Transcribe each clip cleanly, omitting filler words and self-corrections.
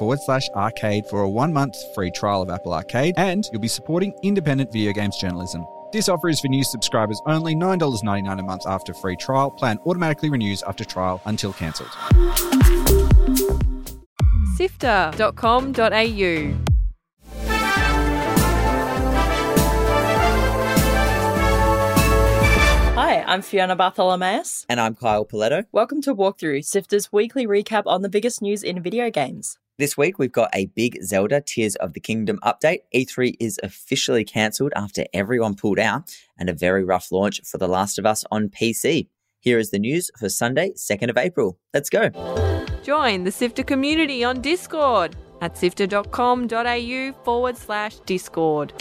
for a 1-month free trial of Apple Arcade, and you'll be supporting independent video games journalism. This offer is for new subscribers only, $9.99 a month after free trial. Plan automatically renews after trial until cancelled. Sifter.com.au. Hi, I'm Fiona Bartholomaeus. And I'm Kyle Paletto. Welcome to Walkthrough, Sifter's weekly recap on the biggest news in video games. This week, we've got a big Zelda Tears of the Kingdom update. E3 is officially cancelled after everyone pulled out, and a very rough launch for The Last of Us on PC. Here is the news for Sunday, 2nd of April. Let's go. Join the Sifter community on Discord at sifter.com.au/Discord.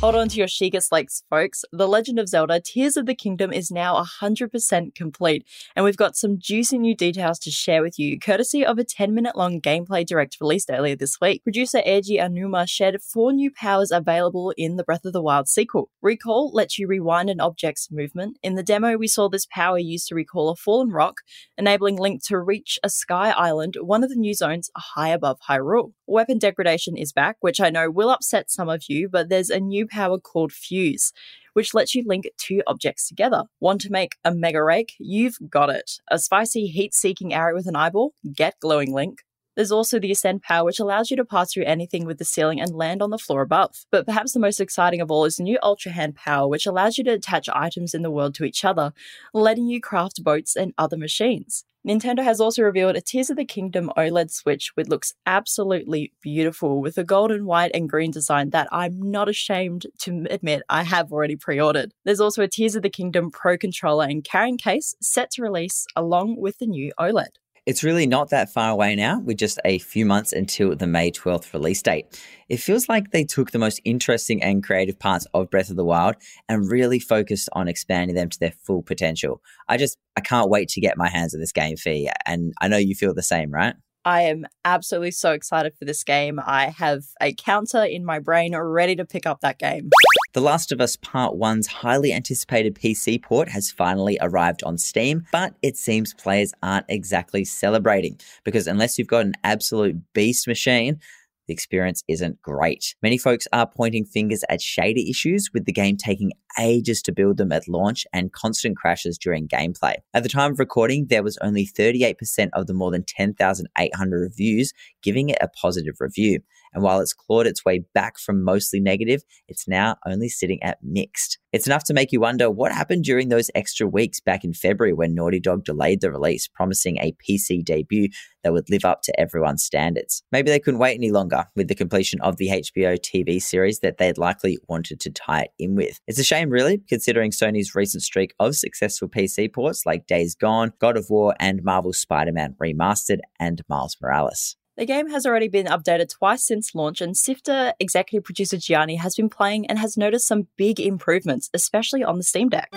Hold on to your Sheikah Slakes, folks. The Legend of Zelda Tears of the Kingdom is now 100% complete, and we've got some juicy new details to share with you, courtesy of a 10-minute-long gameplay direct released earlier this week. Producer Eiji Aonuma shared 4 new powers available in the Breath of the Wild sequel. Recall lets you rewind an object's movement. In the demo, we saw this power used to recall a fallen rock, enabling Link to reach a sky island, one of the new zones high above Hyrule. Weapon degradation is back, which I know will upset some of you, but there's a new power called Fuse, which lets you link 2 objects together. Want to make a mega rake? You've got it. A spicy heat-seeking arrow with an eyeball? Get glowing, Link. There's also the Ascend power, which allows you to pass through anything with the ceiling and land on the floor above. But perhaps the most exciting of all is the new Ultra Hand power, which allows you to attach items in the world to each other, letting you craft boats and other machines. Nintendo has also revealed a Tears of the Kingdom OLED Switch, which looks absolutely beautiful, with a golden, white and green design that I'm not ashamed to admit I have already pre-ordered. There's also a Tears of the Kingdom Pro controller and carrying case set to release along with the new OLED. It's really not that far away now, with just a few months until the May 12th release date. It feels like they took the most interesting and creative parts of Breath of the Wild and really focused on expanding them to their full potential. I can't wait to get my hands on this game, Fee, and I know you feel the same, right? I am absolutely so excited for this game. I have a counter in my brain ready to pick up that game. The Last of Us Part 1's highly anticipated PC port has finally arrived on Steam, but it seems players aren't exactly celebrating, because unless you've got an absolute beast machine, the experience isn't great. Many folks are pointing fingers at shader issues, with the game taking ages to build them at launch and constant crashes during gameplay. At the time of recording, there was only 38% of the more than 10,800 reviews giving it a positive review. And while it's clawed its way back from mostly negative, it's now only sitting at mixed. It's enough to make you wonder what happened during those extra weeks back in February when Naughty Dog delayed the release, promising a PC debut that would live up to everyone's standards. Maybe they couldn't wait any longer with the completion of the HBO TV series that they'd likely wanted to tie it in with. It's a shame, really, considering Sony's recent streak of successful PC ports like Days Gone, God of War, and Marvel's Spider-Man Remastered, and Miles Morales. The game has already been updated twice since launch, and Sifter executive producer Gianni has been playing and has noticed some big improvements, especially on the Steam Deck.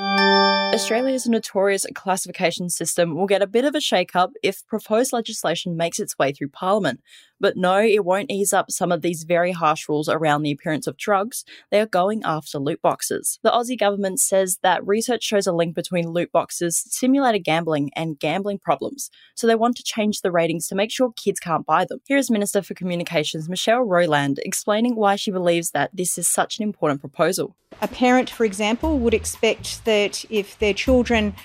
Australia's notorious classification system will get a bit of a shake-up if proposed legislation makes its way through Parliament. But no, it won't ease up some of these very harsh rules around the appearance of drugs. They are going after loot boxes. The Aussie government says that research shows a link between loot boxes, simulated gambling and gambling problems. So they want to change the ratings to make sure kids can't buy them. Here is Minister for Communications Michelle Rowland explaining why she believes that this is such an important proposal. A parent, for example, would expect that if their children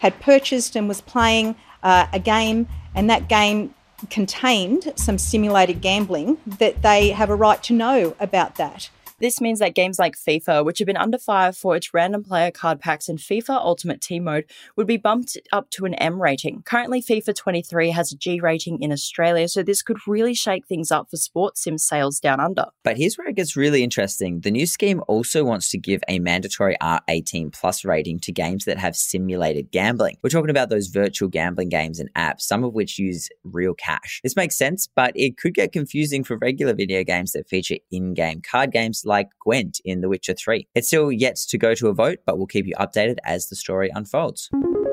had purchased and was playing a game, and that game contained some simulated gambling, that they have a right to know about that. This means that games like FIFA, which have been under fire for its random player card packs and FIFA Ultimate Team Mode, would be bumped up to an M rating. Currently, FIFA 23 has a G rating in Australia, so this could really shake things up for sports sim sales down under. But here's where it gets really interesting. The new scheme also wants to give a mandatory R18 plus rating to games that have simulated gambling. We're talking about those virtual gambling games and apps, some of which use real cash. This makes sense, but it could get confusing for regular video games that feature in-game card games like Gwent in The Witcher 3. It's still yet to go to a vote, but we'll keep you updated as the story unfolds.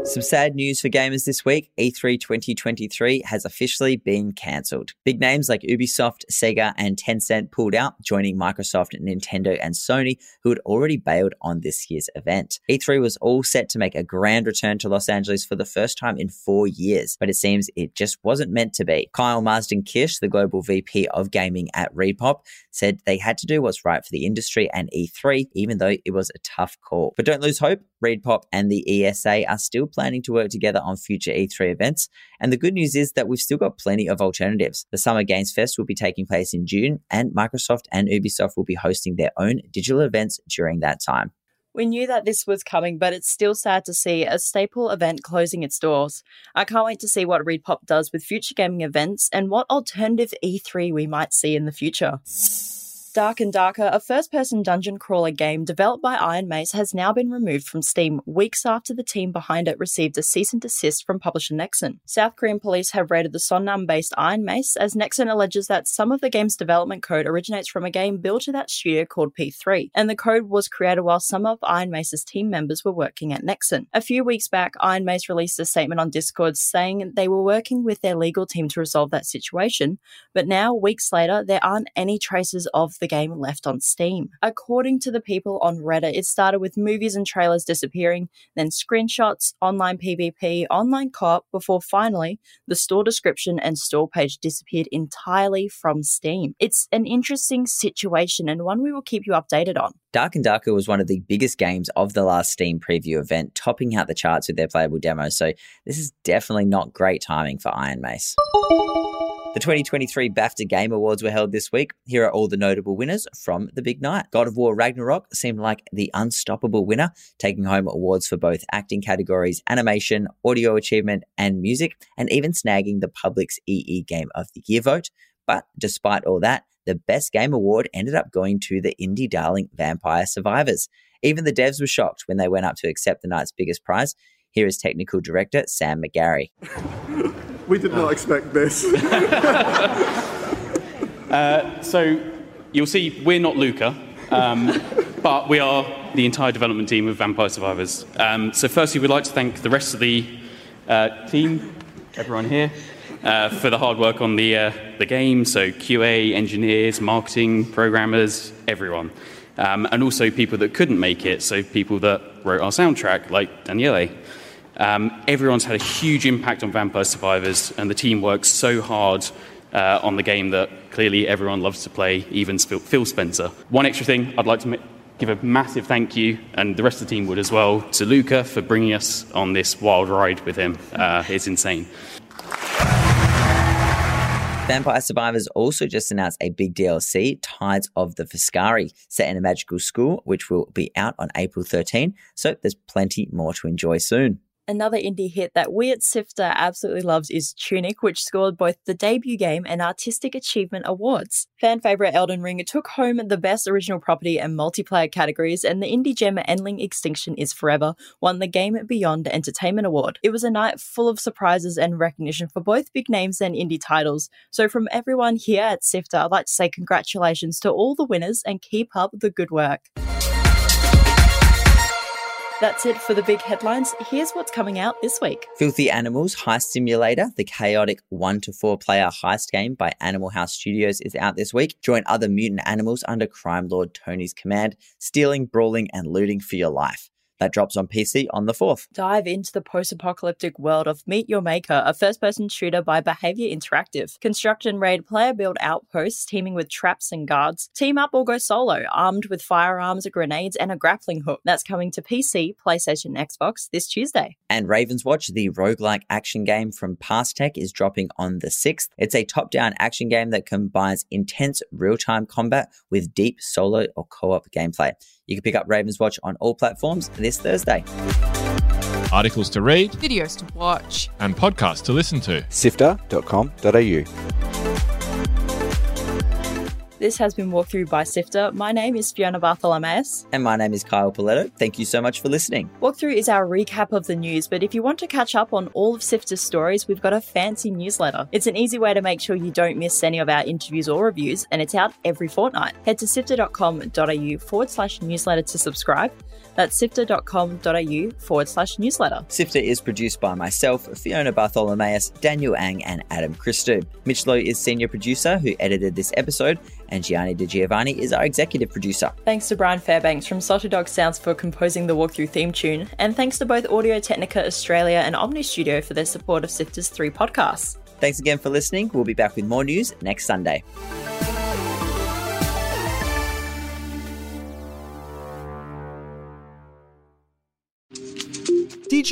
Some sad news for gamers this week. E3 2023 has officially been cancelled. Big names like Ubisoft, Sega and Tencent pulled out, joining Microsoft, Nintendo and Sony, who had already bailed on this year's event. E3 was all set to make a grand return to Los Angeles for the first time in 4 years, but it seems it just wasn't meant to be. Kyle Marsden-Kish, the global VP of gaming at ReedPop, said they had to do what's right for the industry and E3, even though it was a tough call. But don't lose hope. ReedPop and the ESA are still planning to work together on future E3 events. And the good news is that we've still got plenty of alternatives. The Summer Games Fest will be taking place in June, and Microsoft and Ubisoft will be hosting their own digital events during that time. We knew that this was coming, but it's still sad to see a staple event closing its doors. I can't wait to see what ReedPop does with future gaming events and what alternative E3 we might see in the future. Dark and Darker, a first-person dungeon crawler game developed by Iron Mace, has now been removed from Steam weeks after the team behind it received a cease and desist from publisher Nexon. South Korean police have raided the Songnam-based Iron Mace, as Nexon alleges that some of the game's development code originates from a game billed to that studio called P3, and the code was created while some of Iron Mace's team members were working at Nexon. A few weeks back, Iron Mace released a statement on Discord saying they were working with their legal team to resolve that situation, but now, weeks later, there aren't any traces of the game left on Steam. According to the people on Reddit, it started with movies and trailers disappearing, then screenshots, online PvP, online co-op, before finally the store description and store page disappeared entirely from Steam. It's an interesting situation and one we will keep you updated on. Dark and Darker was one of the biggest games of the last Steam preview event, topping out the charts with their playable demo, so this is definitely not great timing for Iron Mace. The 2023 BAFTA Game Awards were held this week. Here are all the notable winners from the big night. God of War Ragnarok seemed like the unstoppable winner, taking home awards for both acting categories, animation, audio achievement, and music, and even snagging the public's EE Game of the Year vote. But despite all that, the Best Game Award ended up going to the indie darling Vampire Survivors. Even the devs were shocked when they went up to accept the night's biggest prize. Here is technical director Sam McGarry. We did not expect this. So you'll see we're not Luca, but we are the entire development team of Vampire Survivors. So firstly, we'd like to thank the rest of the team, everyone here, for the hard work on the game. So QA, engineers, marketing, programmers, everyone. And also people that couldn't make it. So people that wrote our soundtrack, like Daniele. Everyone's had a huge impact on Vampire Survivors, and the team works so hard on the game that clearly everyone loves to play, even Phil Spencer. One extra thing, I'd like to give a massive thank you, and the rest of the team would as well, to Luca for bringing us on this wild ride with him. It's insane. Vampire Survivors also just announced a big DLC, Tides of the Fuscari, set in a magical school, which will be out on April 13, so there's plenty more to enjoy soon. Another indie hit that we at Sifter absolutely loved is Tunic, which scored both the debut game and Artistic Achievement Awards. Fan favourite Elden Ring took home the Best Original Property and Multiplayer categories, and the indie gem Endling Extinction is Forever won the Game Beyond Entertainment Award. It was a night full of surprises and recognition for both big names and indie titles. So from everyone here at Sifter, I'd like to say congratulations to all the winners and keep up the good work. That's it for the big headlines. Here's what's coming out this week. Filthy Animals Heist Simulator, the chaotic 1-4 player heist game by Animal House Studios, is out this week. Join other mutant animals under crime lord Tony's command, stealing, brawling and looting for your life. that drops on PC on the 4th. Dive into the post-apocalyptic world of Meet Your Maker, a first-person shooter by Behaviour Interactive. Construct and raid player-built outposts teaming with traps and guards. Team up or go solo, armed with firearms, grenades, and a grappling hook. That's coming to PC, PlayStation, Xbox this Tuesday. And Ravenswatch, the roguelike action game from Past Tech, is dropping on the 6th. It's a top-down action game that combines intense real-time combat with deep solo or co-op gameplay. You can pick up Ravenswatch on all platforms this Thursday. Articles to read, videos to watch, and podcasts to listen to. Sifter.com.au. This has been Walked Through by Sifter. My name is Fiona Bartholomaeus. And my name is Kyle Paletto. Thank you so much for listening. Walkthrough is our recap of the news, but if you want to catch up on all of Sifter's stories, we've got a fancy newsletter. It's an easy way to make sure you don't miss any of our interviews or reviews, and it's out every fortnight. Head to sifter.com.au/newsletter to subscribe. That's sifter.com.au/newsletter. Sifter is produced by myself, Fiona Bartholomaeus, Daniel Ang, and Adam Christou. Mitch Lowe is senior producer who edited this episode, and Gianni DiGiovanni is our executive producer. Thanks to Brian Fairbanks from Salty Dog Sounds for composing the Walkthrough theme tune, and thanks to both Audio Technica Australia and Omni Studio for their support of Sifter's 3 podcasts. Thanks again for listening. We'll be back with more news next Sunday. Did